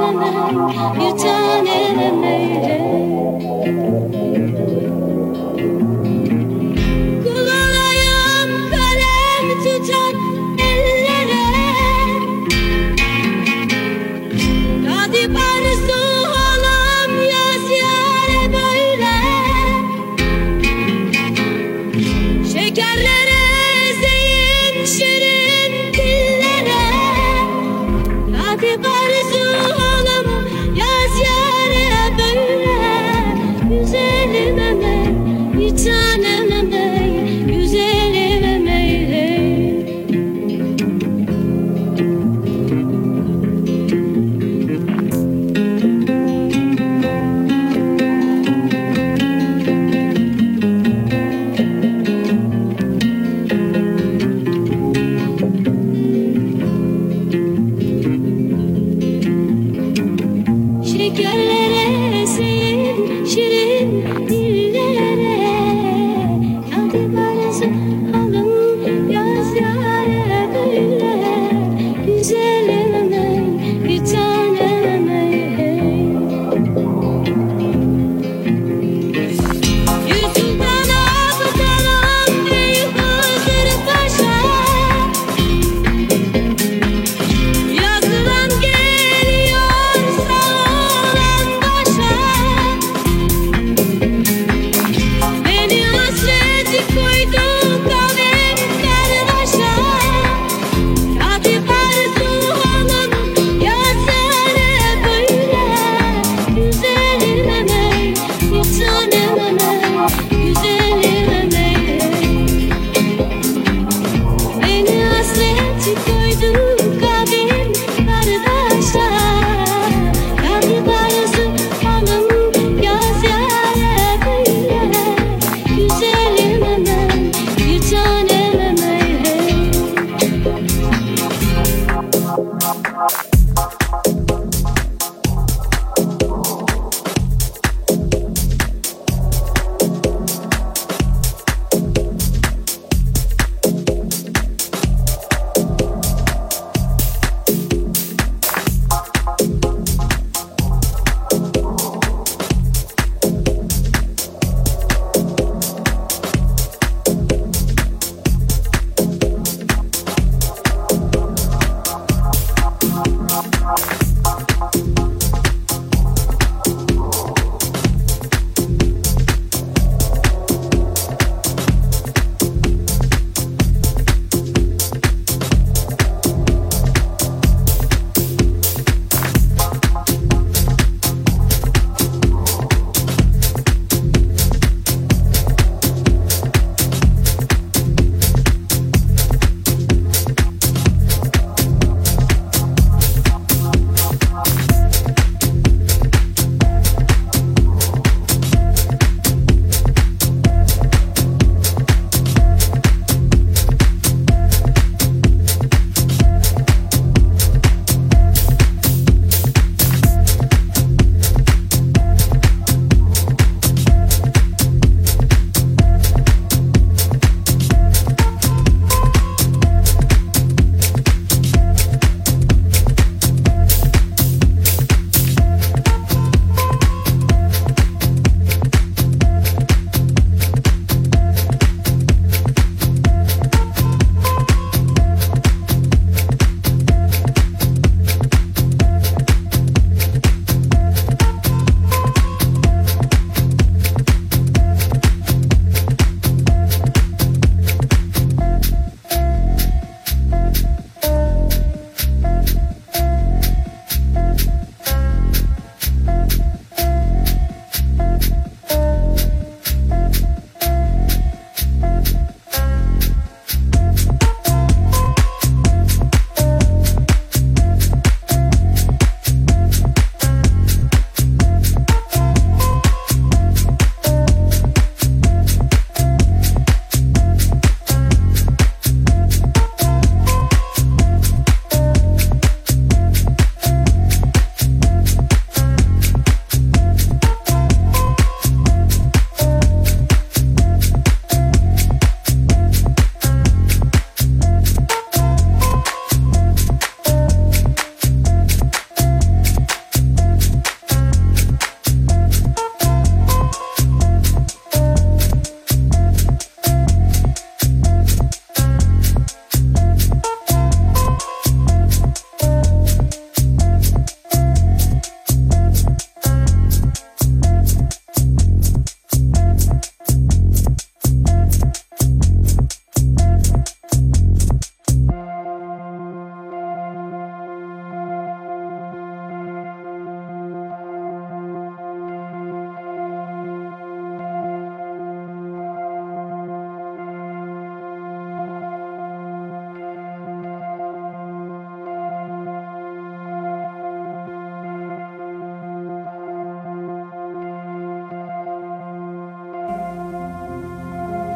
You turn in a maiden. Kululaya kalem tutan ellerim. Hadi barsu halam yaz yare böyle. Şekerlere zeyin şirin dillere. Hadi barsu halam. Şekerlere esin şirin dillere. Hadi barsu halam yaz yare böyle. Güzelim hemen bir tanem hemen. Yüzünden abdalam bir huzur taşa. Yazılan geliyor sağ olan başa.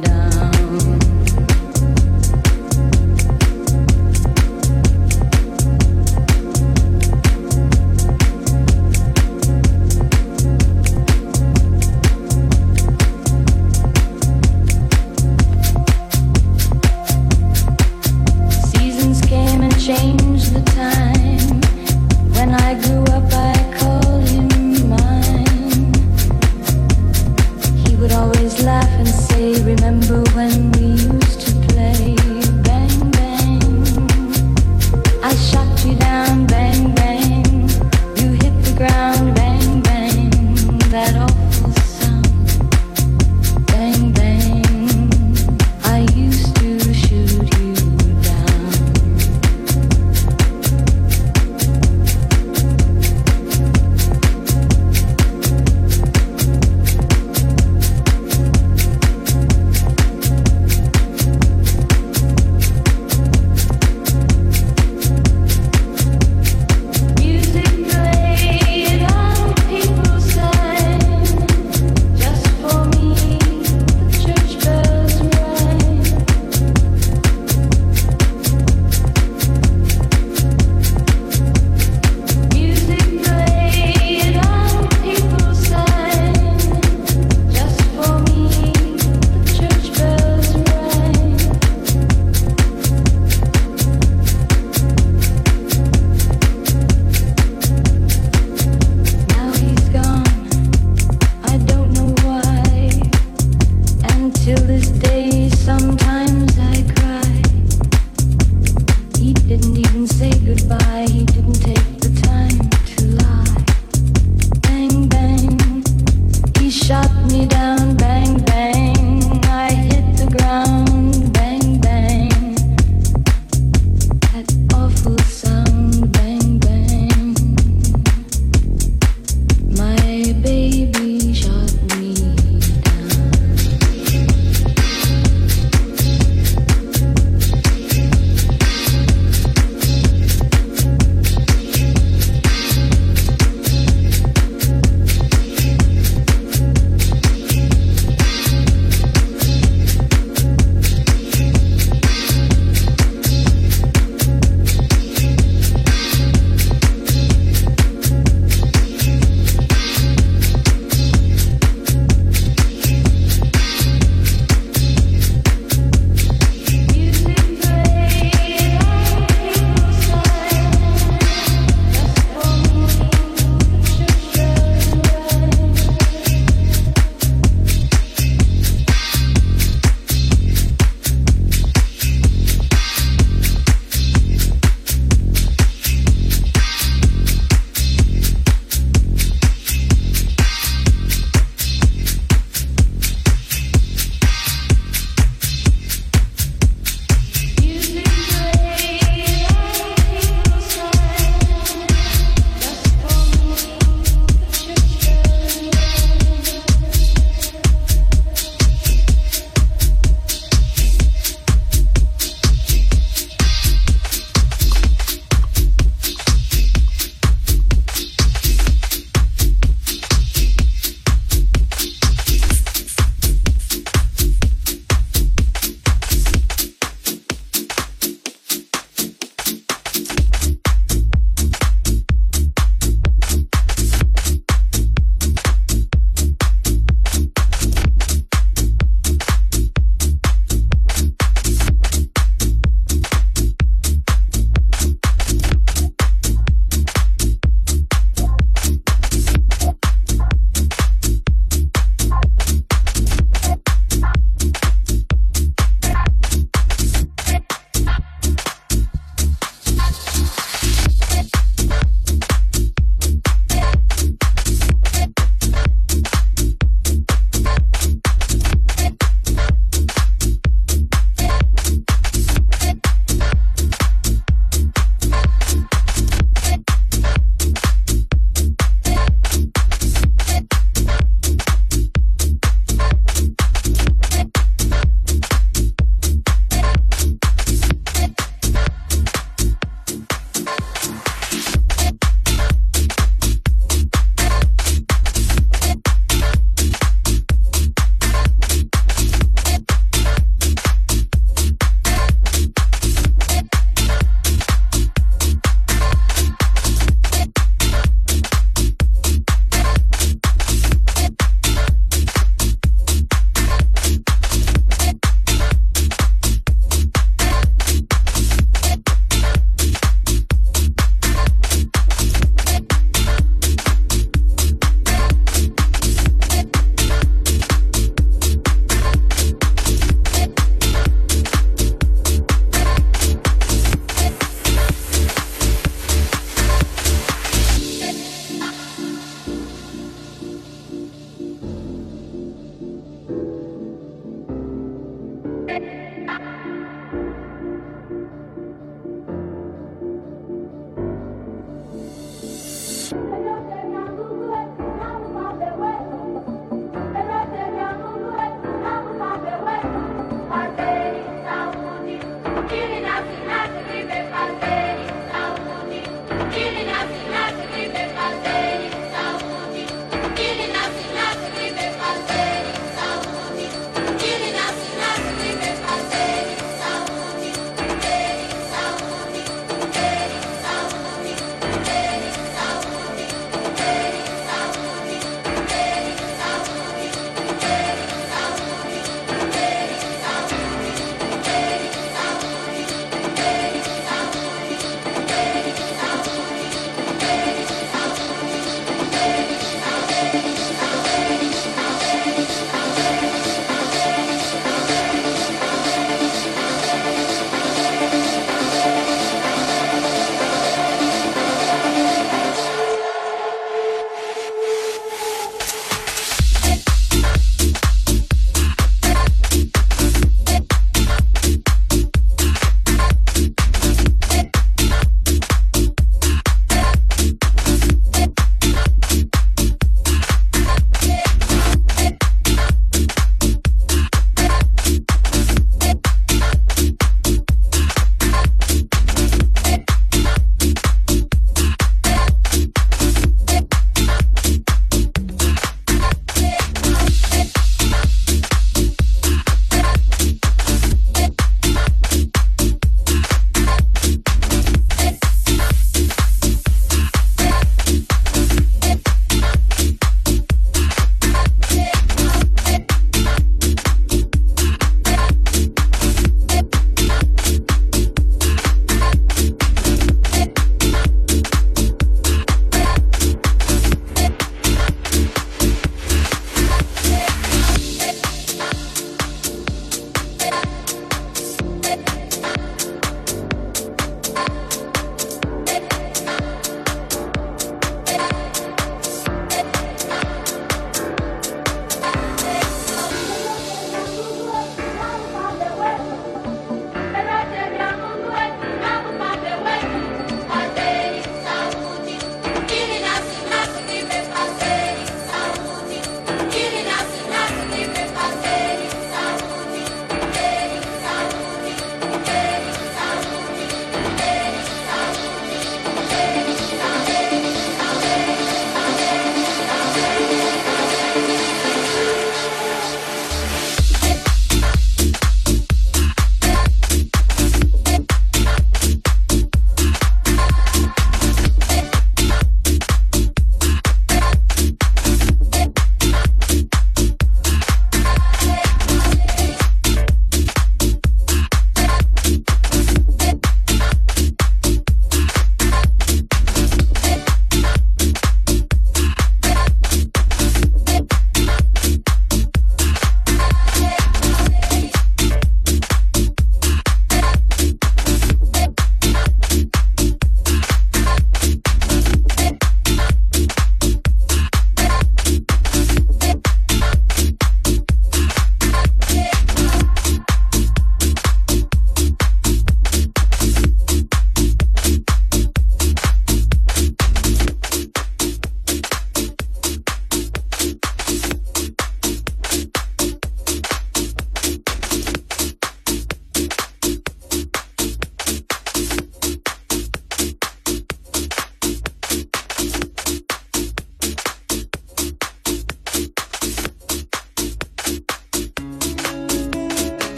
down. Change the time. When I grew up, I called him mine. He would always laugh and say, remember when we used to play? Bang, bang, I shot you down. Bang, bang, you hit the ground. Bang, bang, that awful sound. Bang, bang, I used to shoot you.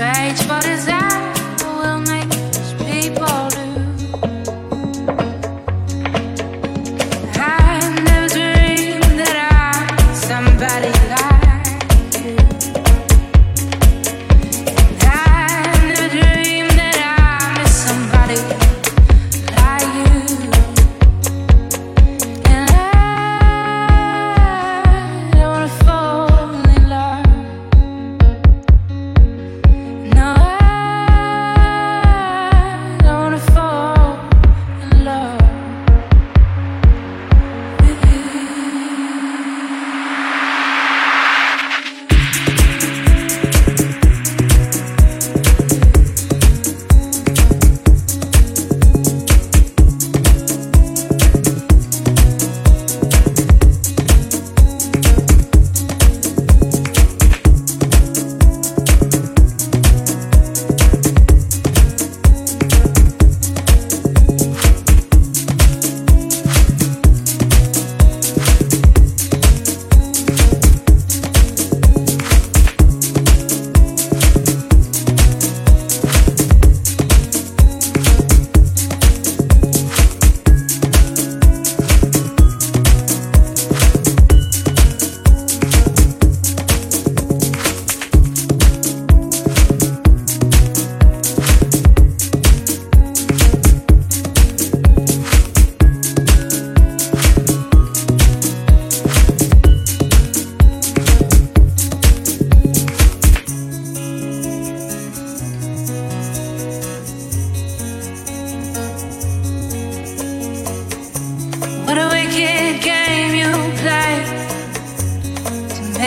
strange for desire will make these people do. I never dreamed that I'm somebody like you. I never dreamed that I'm somebody like you. And I don't want to fall in love.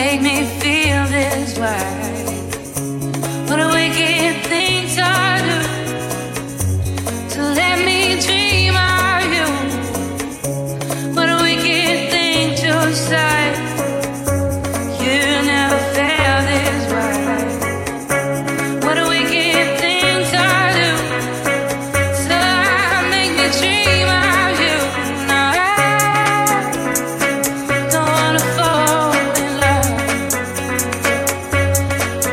Make me feel this way. What a wicked thing to do, to let me dream of you. What a wicked thing to say, you'll never feel this way. What a wicked thing to do, to make me dream of you. No, I don't wanna fall.